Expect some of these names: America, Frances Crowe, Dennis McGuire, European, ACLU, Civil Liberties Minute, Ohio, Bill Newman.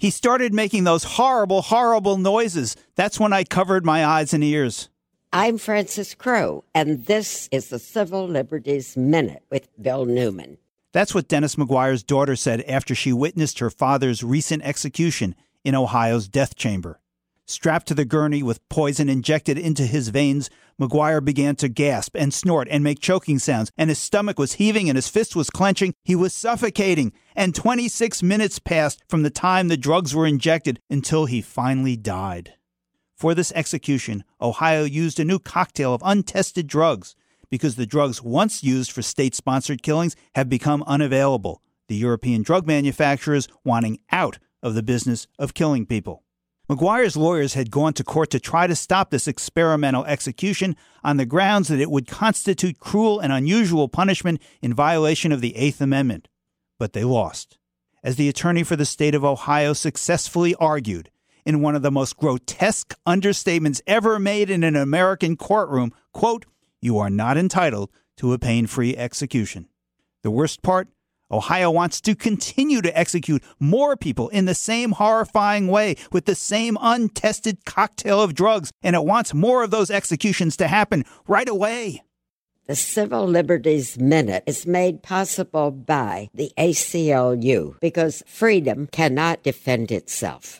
He started making those horrible, horrible noises. That's when I covered my eyes and ears. I'm Frances Crowe, and this is the Civil Liberties Minute with Bill Newman. That's what Dennis McGuire's daughter said after she witnessed her father's recent execution in Ohio's death chamber. Strapped to the gurney with poison injected into his veins, McGuire began to gasp and snort and make choking sounds, and his stomach was heaving and his fist was clenching. He was suffocating, and 26 minutes passed from the time the drugs were injected until he finally died. For this execution, Ohio used a new cocktail of untested drugs because the drugs once used for state-sponsored killings have become unavailable, the European drug manufacturers wanting out of the business of killing people. McGuire's lawyers had gone to court to try to stop this experimental execution on the grounds that it would constitute cruel and unusual punishment in violation of the 8th Amendment. But they lost. As the attorney for the state of Ohio successfully argued, in one of the most grotesque understatements ever made in an American courtroom, quote, "You are not entitled to a pain-free execution." The worst part? Ohio wants to continue to execute more people in the same horrifying way with the same untested cocktail of drugs, and it wants more of those executions to happen right away. The Civil Liberties Minute is made possible by the ACLU because freedom cannot defend itself.